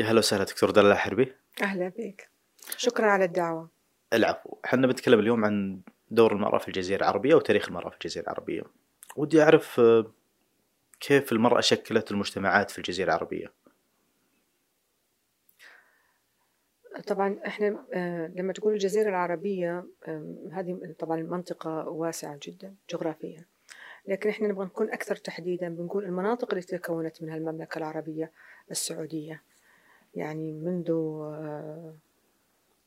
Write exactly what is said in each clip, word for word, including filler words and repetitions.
يا هلا وسهلا دكتور دلال الحربي. أهلا بك، شكرا على الدعوة. العفو، احنا بنتكلم اليوم عن دور المرأة في الجزيرة العربية وتاريخ المرأة في الجزيرة العربية. ودي أعرف كيف المرأة شكلت المجتمعات في الجزيرة العربية. طبعا احنا لما تقول الجزيرة العربية، هذه طبعا منطقة واسعة جدا جغرافيا، لكن احنا نبغى نكون أكثر تحديدا، بنقول المناطق اللي تكونت منها المملكة العربية السعودية، يعني منذ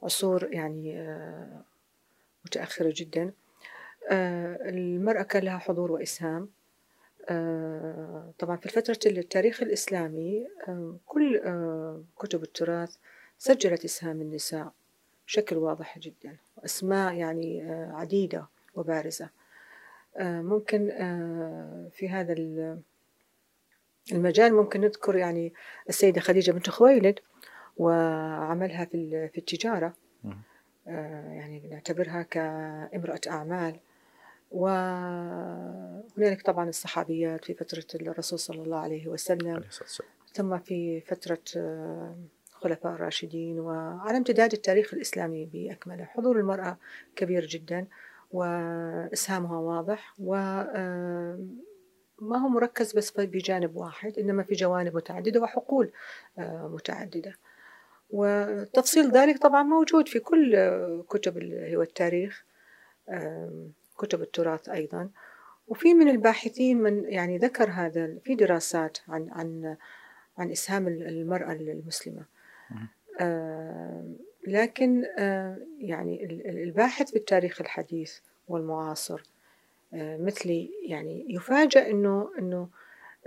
عصور يعني متأخرة جدا المرأة كان لها حضور وإسهام. طبعا في فترة التاريخ الإسلامي كل كتب التراث سجلت إسهام النساء بشكل واضح جدا، أسماء يعني عديدة وبارزة. ممكن في هذا المجال ممكن نذكر يعني السيدة خديجة بنت خويلد وعملها في في التجارة، يعني نعتبرها كامرأة أعمال. وهناك طبعا الصحابيات في فترة الرسول صلى الله عليه وسلم، ثم في فترة الخلفاء الراشدين، وعلى امتداد التاريخ الإسلامي بأكمله حضور المرأة كبير جدا وإسهامها واضح، وما هو مركز بس بجانب واحد، إنما في جوانب متعددة وحقول متعددة. وتفصيل ذلك طبعا موجود في كل كتب التاريخ، كتب التراث أيضا. وفي من الباحثين من يعني ذكر هذا في دراسات عن عن عن إسهام المرأة المسلمة، آه لكن آه يعني الباحث في التاريخ الحديث والمعاصر آه مثلي يعني يفاجأ إنه إنه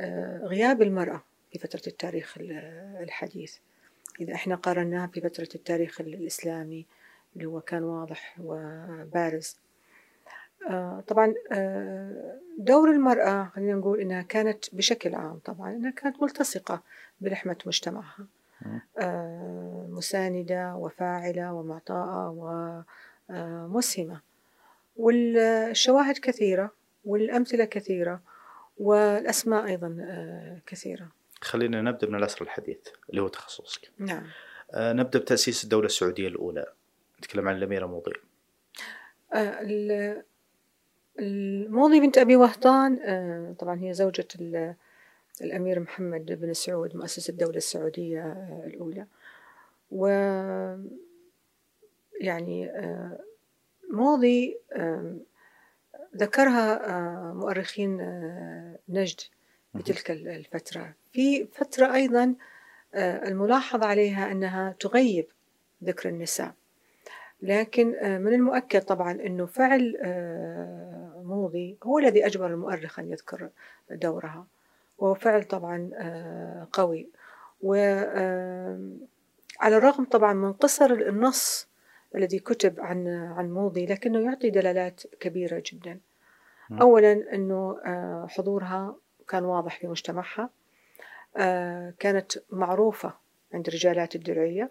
آه غياب المرأة في فترة التاريخ الحديث، إذا إحنا قارناها في فترة التاريخ الإسلامي اللي هو كان واضح وبارز. آه طبعا آه دور المرأة خلينا نقول إنها كانت بشكل عام طبعا إنها كانت ملتصقة بلحمة مجتمعها، آه مساندة وفاعلة ومعطاءة ومسهمة، والشواهد كثيرة والأمثلة كثيرة والأسماء أيضا آه كثيرة. خلينا نبدأ من العصر الحديث اللي هو تخصصك. نعم. آه نبدأ بتأسيس الدولة السعودية الأولى، نتكلم عن الأميرة موضي. آه موضي بنت أبي وهطان آه طبعا هي زوجة الأمير محمد بن سعود مؤسس الدولة السعودية آه الأولى. و يعني آه موضي آه ذكرها آه مؤرخين آه نجد بتلك الفترة. في فترة أيضا آه الملاحظ عليها أنها تغيب ذكر النساء، لكن من المؤكد طبعا أنه فعل موضي هو الذي أجبر المؤرخ أن يذكر دورها، وهو فعل طبعا قوي. وعلى الرغم طبعا من قصر النص الذي كتب عن عن موضي، لكنه يعطي دلالات كبيرة جدا. أولا أنه حضورها كان واضح في مجتمعها، كانت معروفة عند رجالات الدرعية،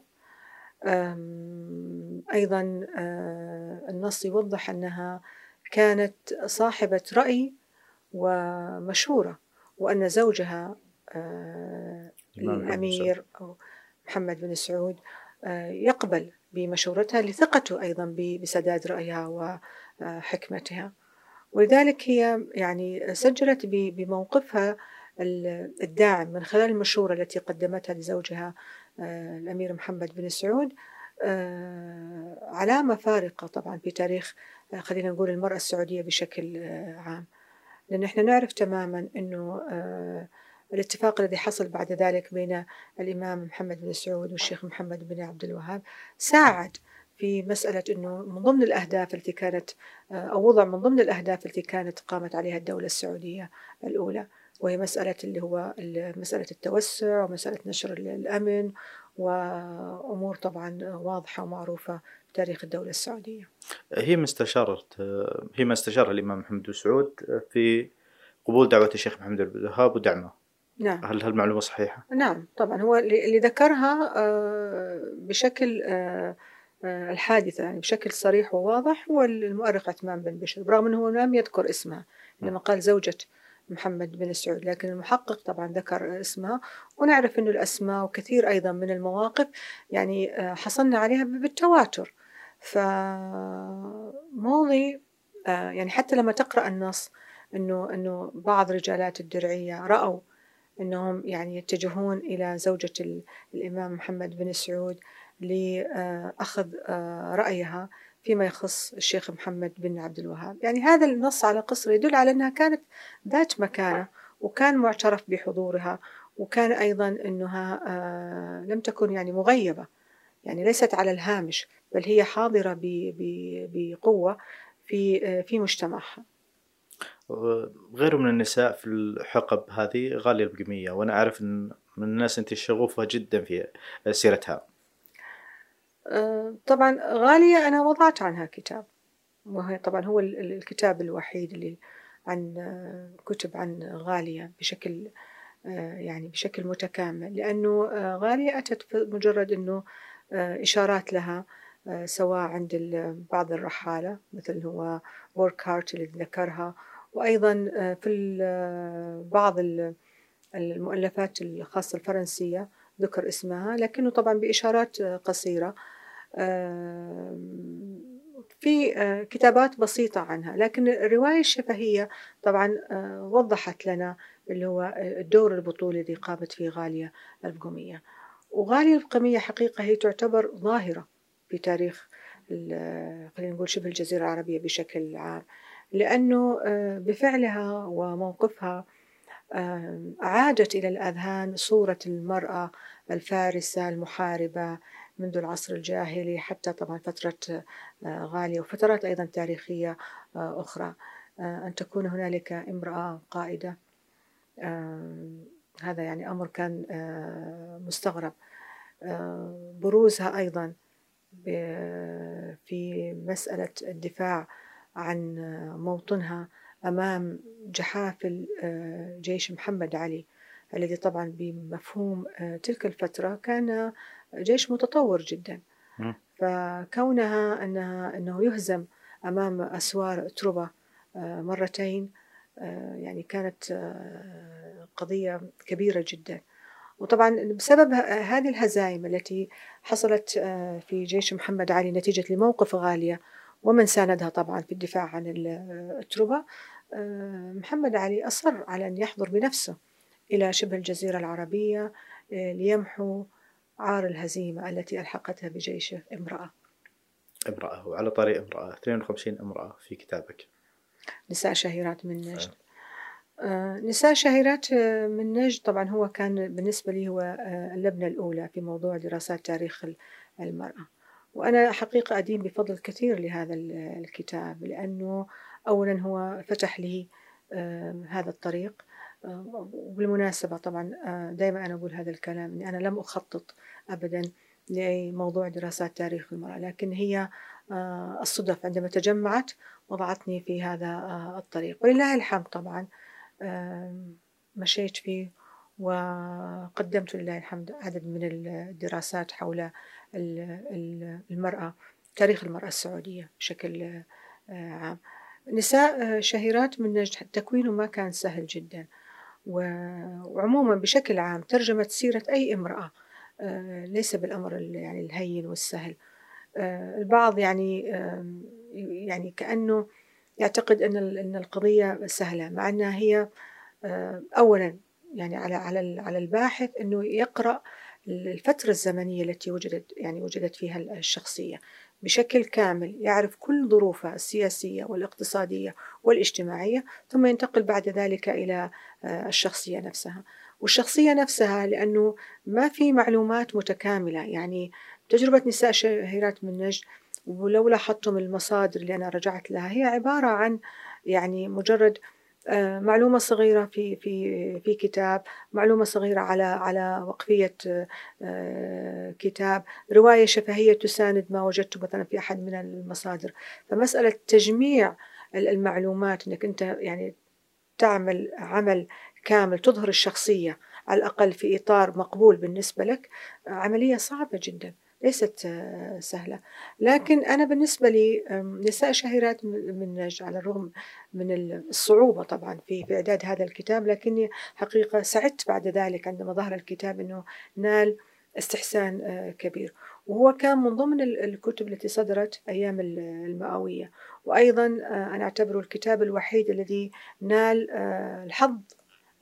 أيضا النص يوضح أنها كانت صاحبة رأي ومشهورة، وأن زوجها الأمير محمد بن سعود يقبل بمشورتها لثقته أيضا بسداد رأيها وحكمتها. ولذلك هي يعني سجلت بموقفها الداعم من خلال المشورة التي قدمتها لزوجها الأمير محمد بن سعود علامة فارقة طبعا في تاريخ خلينا نقول المرأة السعودية بشكل عام، لأن احنا نعرف تماما أنه الاتفاق الذي حصل بعد ذلك بين الإمام محمد بن سعود والشيخ محمد بن عبد الوهاب ساعد في مسألة أنه من ضمن الأهداف التي كانت أو وضع من ضمن الأهداف التي كانت قامت عليها الدولة السعودية الأولى، وهي مسألة اللي هو مسألة التوسع ومسألة نشر الأمن، وأمور طبعا واضحة ومعروفة في تاريخ الدولة السعودية. هي ما استشارت هي ما استشارها الإمام محمد بن سعود في قبول دعوة الشيخ محمد بن عبد الوهاب ودعمه. نعم. هل هالمعلومة صحيحة؟ نعم طبعا، هو اللي ذكرها بشكل الحادثة يعني بشكل صريح وواضح هو المؤرخ عثمان بن بشر، برغم أنه لم يذكر اسمها، لما قال زوجة محمد بن سعود، لكن المحقق طبعا ذكر اسمها، ونعرف أنه الأسماء وكثير أيضا من المواقف يعني حصلنا عليها بالتواتر. فموضي يعني حتى لما تقرأ النص أنه أنه بعض رجالات الدرعية رأوا أنهم يعني يتجهون إلى زوجة الإمام محمد بن سعود لأخذ رأيها فيما يخص الشيخ محمد بن عبد الوهاب، يعني هذا النص على قصر يدل على أنها كانت ذات مكانة وكان معترف بحضورها، وكان أيضا أنها لم تكن يعني مغيبة، يعني ليست على الهامش، بل هي حاضرة بقوة في في مجتمعها. غير من النساء في الحقب هذه غالية البقيمية، وأنا أعرف أن من الناس أنت شغوفة جدا في سيرتها. طبعا غالية أنا وضعت عنها كتاب، وهي طبعا هو الكتاب الوحيد اللي عن كتب عن غالية بشكل يعني بشكل متكامل، لأنه غالية أتت مجرد أنه إشارات لها سواء عند بعض الرحالة مثل هو بوركهارت اللي ذكرها، وأيضا في بعض المؤلفات الخاصة الفرنسية ذكر اسمها، لكنه طبعا بإشارات قصيرة في كتابات بسيطة عنها. لكن الرواية الشفهية طبعا وضحت لنا اللي هو الدور البطولي اللي قامت فيه غالية البقيمية. وغالية البقيمية حقيقة هي تعتبر ظاهرة في تاريخ خلينا نقول شبه الجزيرة العربية بشكل عام، لأنه بفعلها وموقفها أعادت إلى الأذهان صورة المرأة الفارسة المحاربة منذ العصر الجاهلي حتى طبعا فترة غالية وفترات أيضا تاريخية أخرى، أن تكون هنالك امرأة قائدة هذا يعني أمر كان مستغرب. بروزها أيضا في مسألة الدفاع عن موطنها أمام جحافل جيش محمد علي، الذي طبعا بمفهوم تلك الفترة كان جيش متطور جدا، فكونها أنها أنه يهزم أمام أسوار أتربة مرتين يعني كانت قضية كبيرة جدا. وطبعا بسبب هذه الهزائم التي حصلت في جيش محمد علي نتيجة لموقف غالية ومن ساندها طبعا في الدفاع عن الأتربة، محمد علي أصر على أن يحضر بنفسه إلى شبه الجزيرة العربية ليمحو عار الهزيمة التي ألحقتها بجيشه امرأة امرأة وعلى طريق امرأة اثنتين وخمسين امرأة في كتابك نساء شهيرات من نجد. آه. نساء شهيرات من نجد طبعا هو كان بالنسبة لي هو اللبنة الأولى في موضوع دراسات تاريخ المرأة، وأنا حقيقة أدين بفضل كثير لهذا الكتاب، لأنه أولا هو فتح لي هذا الطريق. وبالمناسبة طبعا دائما أنا أقول هذا الكلام أني أنا لم أخطط أبدا لموضوع دراسات تاريخ المرأة، لكن هي الصدف عندما تجمعت وضعتني في هذا الطريق، ولله الحمد طبعا مشيت فيه وقدمت لله الحمد عدد من الدراسات حول المرأة تاريخ المرأة السعودية بشكل عام. نساء شهيرات من نجد تكوينه ما كان سهل جدا، وعموما بشكل عام ترجمة سيرة أي امرأة ليس بالأمر يعني الهين والسهل. البعض يعني يعني كأنه يعتقد أن أن القضية سهلة، مع أنها هي أولا يعني على على على الباحث أنه يقرأ الفترة الزمنية التي وجدت يعني وجدت فيها الشخصية بشكل كامل، يعرف كل ظروفها السياسية والاقتصادية والاجتماعية، ثم ينتقل بعد ذلك إلى الشخصية نفسها. والشخصية نفسها لأنه ما في معلومات متكاملة، يعني تجربة نساء شهيرات من نجد ولو لاحظتم المصادر اللي أنا رجعت لها هي عبارة عن يعني مجرد معلومة صغيرة في في في كتاب، معلومة صغيرة على على وقفية كتاب، رواية شفهية تساند ما وجدته مثلا في أحد من المصادر. فمسألة تجميع المعلومات أنك أنت يعني تعمل عمل كامل تظهر الشخصية على الأقل في إطار مقبول بالنسبة لك، عملية صعبة جدا، ليست سهلة. لكن أنا بالنسبة لي نساء شهيرات من على الرغم من الصعوبة طبعا في إعداد هذا الكتاب، لكني حقيقة سعدت بعد ذلك عندما ظهر الكتاب أنه نال استحسان كبير، وهو كان من ضمن الكتب التي صدرت أيام المئوية، وأيضا أنا أعتبره الكتاب الوحيد الذي نال الحظ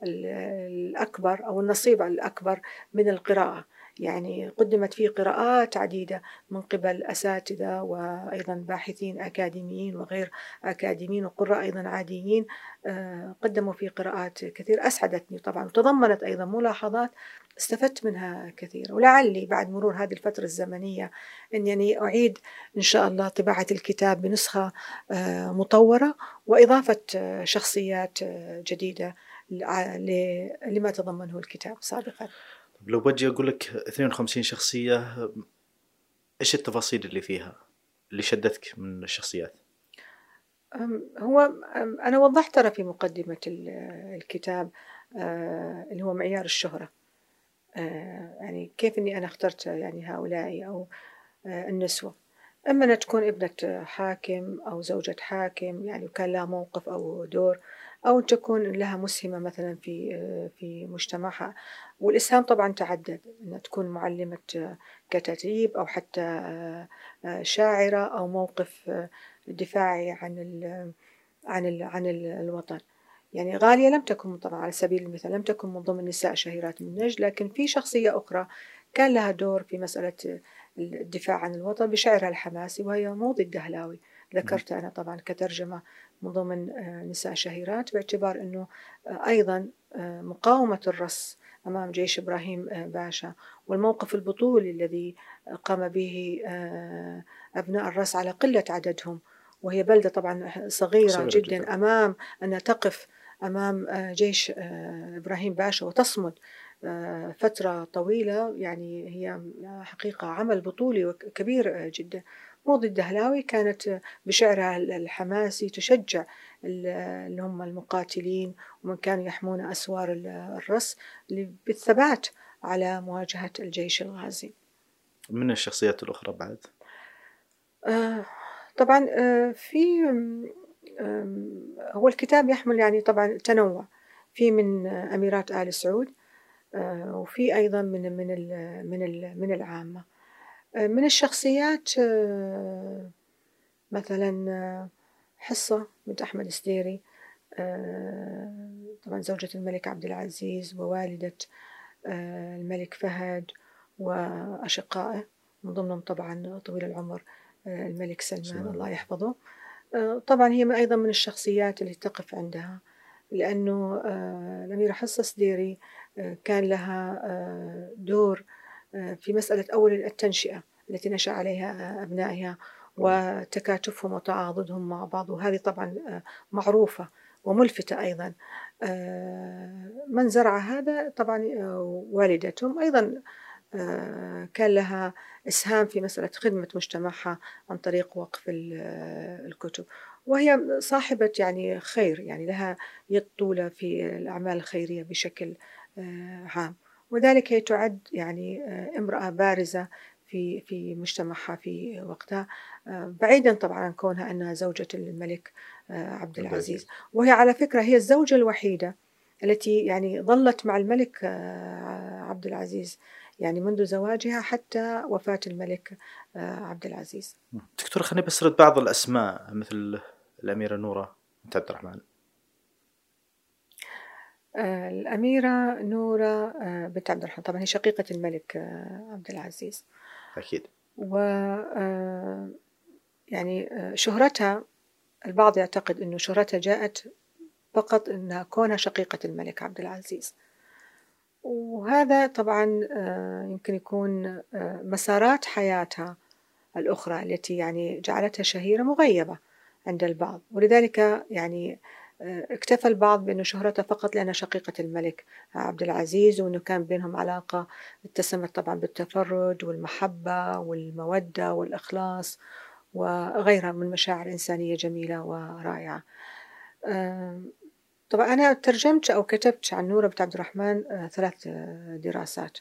الأكبر أو النصيب الأكبر من القراءة، يعني قدمت فيه قراءات عديدة من قبل أساتذة وأيضا باحثين أكاديميين وغير أكاديميين وقراء أيضا عاديين قدموا فيه قراءات كثير أسعدتني طبعا، وتضمنت أيضا ملاحظات استفدت منها كثيرا، ولعلي بعد مرور هذه الفترة الزمنية أنني يعني أعيد إن شاء الله طباعة الكتاب بنسخة مطورة وإضافة شخصيات جديدة لما تضمنه الكتاب سابقا. لو بجي أقول لك اثنين وخمسين شخصية، إيش التفاصيل اللي فيها اللي شدتك من الشخصيات؟ هو أنا وضحت في مقدمة الكتاب اللي هو معيار الشهرة، يعني كيف أني أنا اخترت يعني هؤلاء أو النسوة، أما أن تكون ابنة حاكم أو زوجة حاكم يعني وكان لها موقف أو دور، أو تكون لها مسهمة مثلا في في مجتمعها، والإسهام طبعا تعدد، أن تكون معلمة كتاتيب أو حتى شاعرة أو موقف دفاعي عن ال عن ال عن ال الوطن. يعني غالية لم تكن طبعا على سبيل المثال لم تكن من ضمن نساء شهيرات من نجد، لكن في شخصية أخرى كان لها دور في مسألة الدفاع عن الوطن بشعرها الحماسي، وهي موضي الدهلاوي، ذكرت أنا طبعا كترجمة من ضمن نساء شهيرات، باعتبار أنه أيضا مقاومة الرص أمام جيش إبراهيم باشا والموقف البطولي الذي قام به أبناء الرص على قلة عددهم، وهي بلدة طبعا صغيرة جدا, جدا أمام أن تقف أمام جيش إبراهيم باشا وتصمد فترة طويلة، يعني هي حقيقة عمل بطولي كبير جدا. موضي الدهلاوي كانت بشعرها الحماسي تشجع اللي هم المقاتلين ومن كانوا يحمون أسوار الرص بالثبات على مواجهة الجيش الغازي. من الشخصيات الأخرى بعد؟ آه طبعا آه في آه هو الكتاب يحمل يعني طبعا تنوع، في من أميرات آل سعود آه وفي أيضا من من ال من ال من العامة. من الشخصيات مثلا حصة بنت أحمد سديري طبعا زوجة الملك عبد العزيز ووالدة الملك فهد وأشقائه، من ضمنهم طبعا طويل العمر الملك سلمان الله يحفظه. طبعا هي أيضا من الشخصيات اللي تقف عندها، لأنه الأميرة حصة سديري كان لها دور في مسألة أول التنشئة التي نشأ عليها أبنائها وتكاتفهم وتعاضدهم مع بعض، وهذه طبعا معروفة وملفتة أيضا. من زرع هذا طبعا والدتهم أيضا كان لها إسهام في مسألة خدمة مجتمعها عن طريق وقف الكتب، وهي صاحبة يعني خير، يعني لها يد طولة في الأعمال الخيرية بشكل عام، وذلك هي تعد يعني امرأة بارزة في في مجتمعها في وقتها، بعيدا طبعا عن كونها أنها زوجة الملك عبد العزيز. وهي على فكرة هي الزوجة الوحيدة التي يعني ظلت مع الملك عبد العزيز يعني منذ زواجها حتى وفاة الملك عبد العزيز. دكتور خليني بس أرد بعض الأسماء مثل الأميرة نورة بنت عبد الرحمن. الأميرة نورة بنت عبد الرحمن طبعا هي شقيقة الملك عبد العزيز أكيد، و يعني شهرتها البعض يعتقد أنه شهرتها جاءت فقط أنها كونها شقيقة الملك عبد العزيز، وهذا طبعا يمكن يكون مسارات حياتها الأخرى التي يعني جعلتها شهيرة مغيبة عند البعض، ولذلك يعني اكتفى البعض بأنه شهرتها فقط لأنها شقيقة الملك عبد العزيز، وأنه كان بينهم علاقة اتسمت طبعا بالتفرد والمحبة والمودة والإخلاص وغيرها من مشاعر إنسانية جميلة ورائعة. طبعا أنا ترجمت أو كتبت عن نورة بنت عبد الرحمن ثلاث دراسات،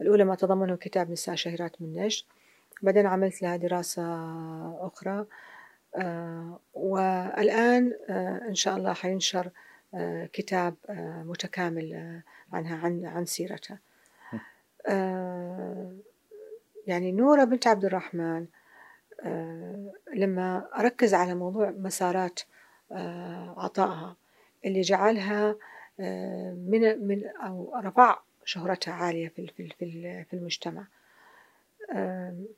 الأولى ما تضمنه كتاب نساء شهيرات من نجد، بعدين عملت لها دراسة أخرى، والآن إن شاء الله حينشر كتاب متكامل عنها عن عن سيرتها. يعني نورة بنت عبد الرحمن لما أركز على موضوع مسارات عطائها اللي جعلها من من أو رفع شهرتها عالية في في في المجتمع،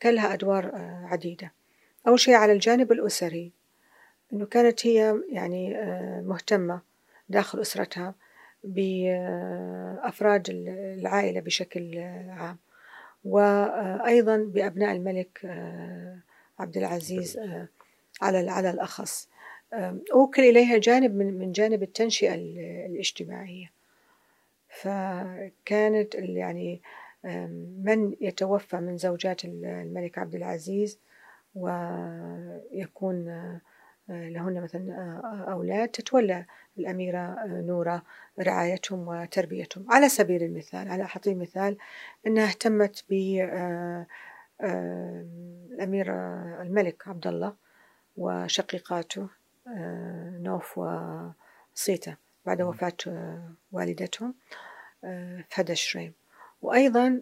كان لها أدوار عديدة. أول شيء على الجانب الأسري، إنه كانت هي يعني مهتمة داخل أسرتها بأفراد العائلة بشكل عام، وأيضا بأبناء الملك عبد العزيز على على الأخص. أوكل إليها جانب من من جانب التنشئة الاجتماعية، فكانت يعني من يتوفى من زوجات الملك عبد العزيز ويكون لهن مثلا أولاد، تتولى الأميرة نورة رعايتهم وتربيتهم. على سبيل المثال، على حطيب مثال، أنها اهتمت بالأمير الملك عبد الله وشقيقاته نوف وصيته بعد وفاة والدتهم فهد الشريم. وأيضا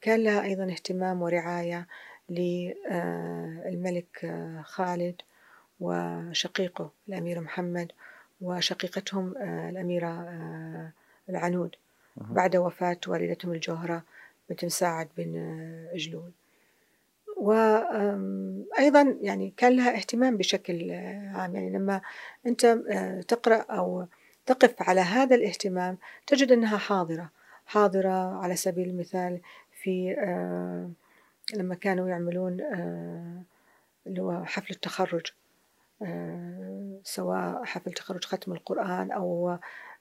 كان لها أيضا اهتمام ورعاية للملك خالد وشقيقه الأمير محمد وشقيقتهم الأميرة العنود بعد وفاة والدتهم الجوهرة بنت مساعد بن جلول. وأيضا يعني كان لها اهتمام بشكل عام، يعني لما أنت تقرأ أو تقف على هذا الاهتمام تجد أنها حاضرة حاضرة على سبيل المثال في لما كانوا يعملون اللي هو حفل التخرج، سواء حفل تخرج ختم القرآن أو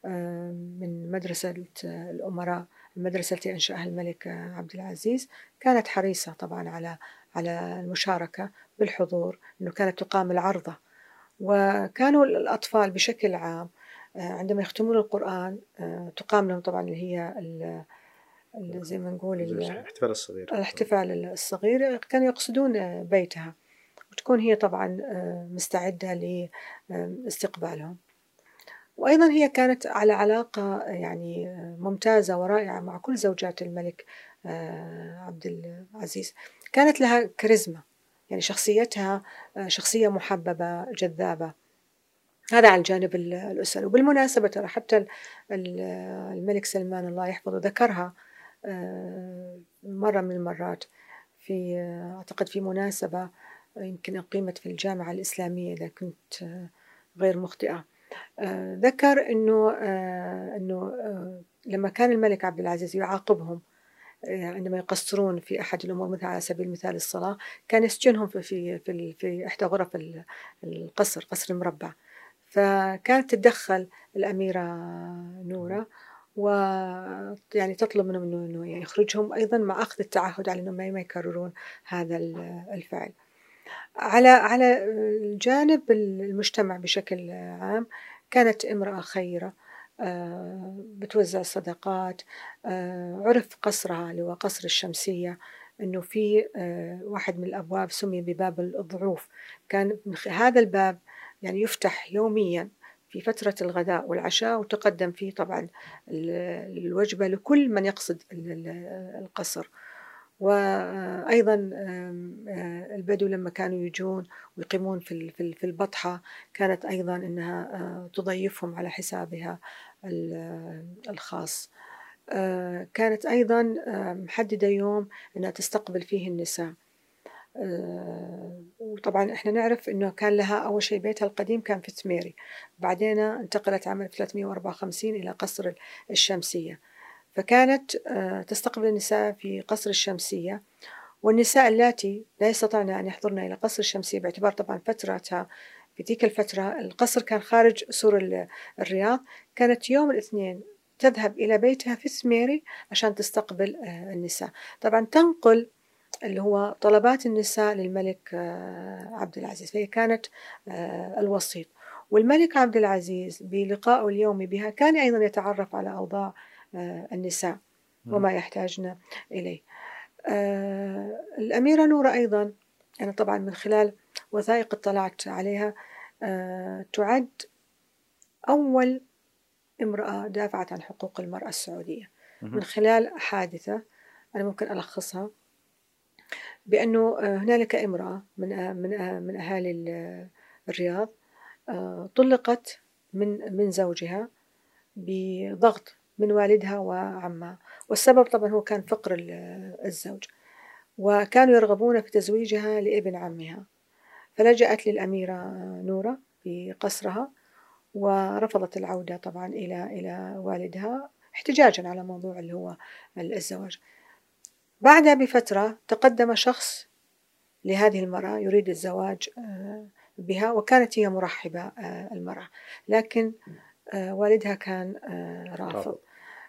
من مدرسة الأمراء، المدرسة التي أنشأها الملك عبد العزيز. كانت حريصة طبعا على على المشاركة بالحضور، إنه كانت تقام العرضة، وكانوا الأطفال بشكل عام عندما يختمون القرآن تقام لهم طبعا اللي هي زي ما نقول الاحتفال الصغير الاحتفال الصغير كانوا يقصدون بيتها، وتكون هي طبعا مستعدة لاستقبالهم. وأيضا هي كانت على علاقة يعني ممتازة ورائعة مع كل زوجات الملك عبد العزيز. كانت لها كاريزما، يعني شخصيتها شخصية محببة جذابة. هذا على الجانب الأسري. وبالمناسبة ترى حتى الملك سلمان الله يحفظه ذكرها مرة من المرات في أعتقد في مناسبة يمكن أقيمت في الجامعة الإسلامية إذا كنت غير مخطئة، ذكر إنه إنه لما كان الملك عبد العزيز يعاقبهم عندما يقصرون في أحد الأمور، مثل على سبيل المثال الصلاة، كان يسجنهم في في في, في إحدى غرف القصر، قصر مربع. فكانت تتدخل الأميرة نورة ويعني تطلب منهم إنه يخرجهم، أيضا مع أخذ التعهد على إنهم ما يكررون هذا الفعل. على على الجانب المجتمع بشكل عام كانت امرأة خيرة، بتوزع الصدقات. عرف قصرها اللي هو قصر الشمسية إنه في واحد من الأبواب سمي بباب الضعوف، كان هذا الباب يعني يفتح يوميا في فترة الغداء والعشاء، وتقدم فيه طبعا الوجبة لكل من يقصد القصر. وأيضا البدو لما كانوا يجون ويقيمون في في البطحة كانت أيضا أنها تضيفهم على حسابها الخاص. كانت أيضا محددة يوم أنها تستقبل فيه النساء. وطبعا احنا نعرف انه كان لها اول شيء بيتها القديم كان في ثميري، بعدين انتقلت عام ثلاثمئة وأربعة وخمسين الى قصر الشمسية، فكانت تستقبل النساء في قصر الشمسية. والنساء اللاتي لا يستطعن ان يحضرن الى قصر الشمسية باعتبار طبعا فترتها في تلك الفترة القصر كان خارج سور الرياض، كانت يوم الاثنين تذهب الى بيتها في ثميري عشان تستقبل النساء، طبعا تنقل اللي هو طلبات النساء للملك عبد العزيز، فهي كانت الوسيط. والملك عبد العزيز بلقائه اليومي بها كان أيضا يتعرف على أوضاع النساء وما يحتاجن إليه. آه الأميرة نورة أيضا، أنا طبعا من خلال وثائق اطلعت عليها، آه تعد أول امرأة دافعت عن حقوق المرأة السعودية من خلال حادثة أنا ممكن ألخصها بأنه هنالك امرأة من من من أهالي الرياض طلقت من من زوجها بضغط من والدها وعمها، والسبب طبعا هو كان فقر الزوج، وكانوا يرغبون في تزويجها لابن عمها، فلجأت للأميرة نورة في قصرها ورفضت العودة طبعا إلى إلى والدها احتجاجا على موضوع اللي هو الزواج. بعدها بفترة تقدم شخص لهذه المرأة يريد الزواج بها، وكانت هي مرحبة المرأة، لكن والدها كان رافض،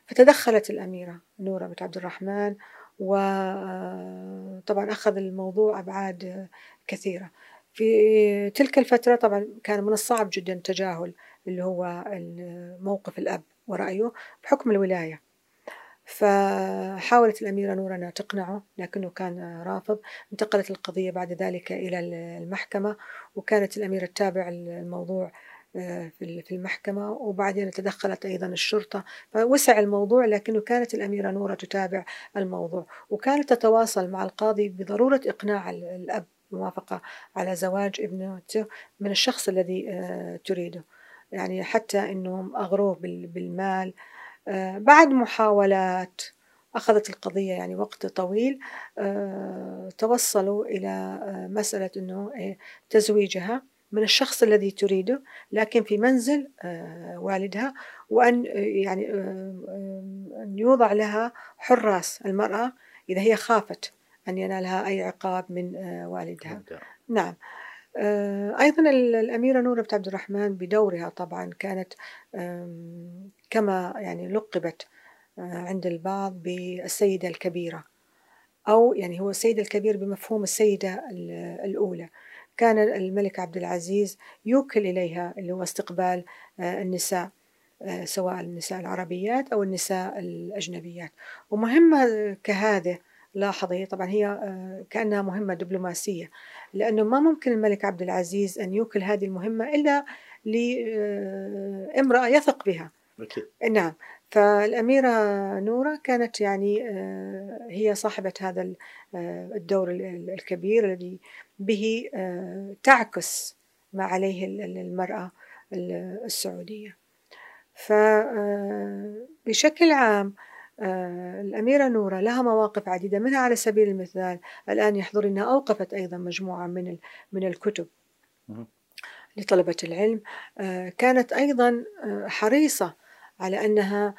فتدخلت الأميرة نورة بنت عبد الرحمن، وطبعا أخذ الموضوع أبعاد كثيرة. في تلك الفترة طبعا كان من الصعب جدا تجاهل اللي هو موقف الأب ورأيه بحكم الولاية، فحاولت الأميرة نورة أن تقنعه لكنه كان رافض. انتقلت القضية بعد ذلك إلى المحكمة، وكانت الأميرة تتابع الموضوع في المحكمة، وبعدين تدخلت أيضا الشرطة فوسع الموضوع، لكنه كانت الأميرة نورة تتابع الموضوع، وكانت تتواصل مع القاضي بضرورة إقناع الأب موافقة على زواج ابنته من الشخص الذي تريده، يعني حتى أنهم أغروه بالمال. بعد محاولات أخذت القضية يعني وقت طويل، توصلوا إلى مسألة أنه تزويجها من الشخص الذي تريده لكن في منزل والدها، وأن يعني أن يوضع لها حراس المرأة إذا هي خافت أن ينالها أي عقاب من والدها. نعم. أيضا الأميرة نورة بنت عبد الرحمن بدورها طبعا كانت كما يعني لقبت عند البعض بالسيدة الكبيرة، أو يعني هو السيدة الكبيرة بمفهوم السيدة الأولى. كان الملك عبد العزيز يوكل إليها اللي هو استقبال النساء، سواء النساء العربيات أو النساء الأجنبيات، ومهمة كهذه لاحظي طبعا هي كأنها مهمة دبلوماسية، لأنه ما ممكن الملك عبد العزيز أن يوكل هذه المهمة إلا لامرأة يثق بها. نعم. فالأميرة نورة كانت يعني هي صاحبة هذا الدور الكبير الذي به تعكس ما عليه المرأة السعودية. فبشكل عام الأميرة نورة لها مواقف عديدة، منها على سبيل المثال الآن يحضر أنها أوقفت أيضا مجموعة من من الكتب لطلبة العلم. كانت أيضا حريصة على أنها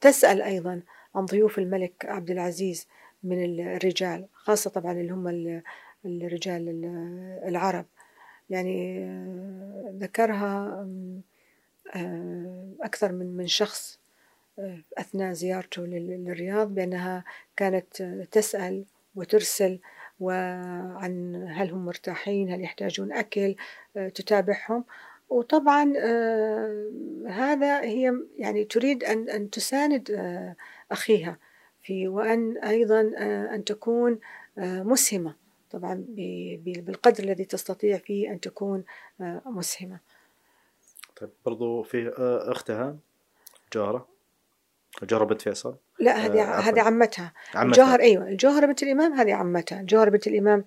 تسأل أيضا عن ضيوف الملك عبد العزيز من الرجال، خاصة طبعا اللي هم الرجال العرب، يعني ذكرها أكثر من من شخص أثناء زيارته للرياض بأنها كانت تسأل وترسل وعن هل هم مرتاحين، هل يحتاجون أكل، تتابعهم. وطبعا هذا هي يعني تريد أن أن تساند أخيها في، وأن أيضا أن تكون مسهمة طبعا بالقدر الذي تستطيع فيه أن تكون مسهمة. طيب برضو في أختها جارة جوهرة بنت فيصل، لا هذه آه هذه عمتها الجوهر، ايوه الجوهرة بنت الإمام، هذه عمتها جوهرة بنت الإمام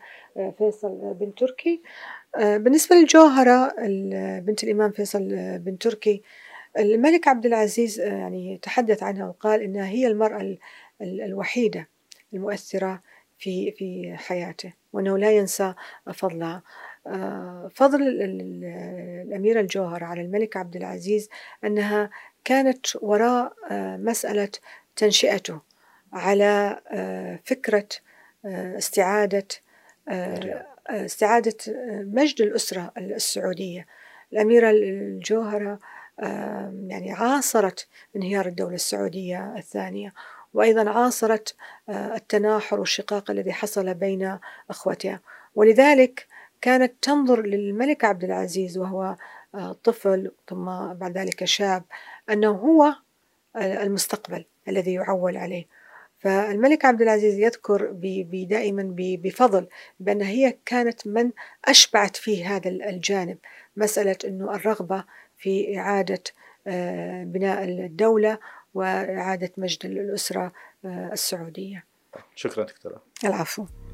فيصل بن تركي. بالنسبة للجوهرة بنت الإمام فيصل بن تركي، الملك عبد العزيز يعني تحدث عنها وقال انها هي المرأة الوحيدة المؤثرة في في حياته، وانه لا ينسى فضلها. فضل الأميرة الجوهرة على الملك عبد العزيز انها كانت وراء مسألة تنشئته على فكرة استعادة استعادة مجد الأسرة السعودية. الأميرة الجوهرة يعني عاصرت انهيار الدولة السعودية الثانية، وأيضا عاصرت التناحر والشقاق الذي حصل بين أخوتها، ولذلك كانت تنظر للملك عبد العزيز وهو طفل ثم بعد ذلك شاب أنه هو المستقبل الذي يعول عليه. فالملك عبد العزيز يذكر دائما بفضل بأن هي كانت من أشبعت في هذا الجانب، مسألة أنه الرغبة في إعادة بناء الدولة وإعادة مجد الأسرة السعودية. شكرا دكتورة. العفو.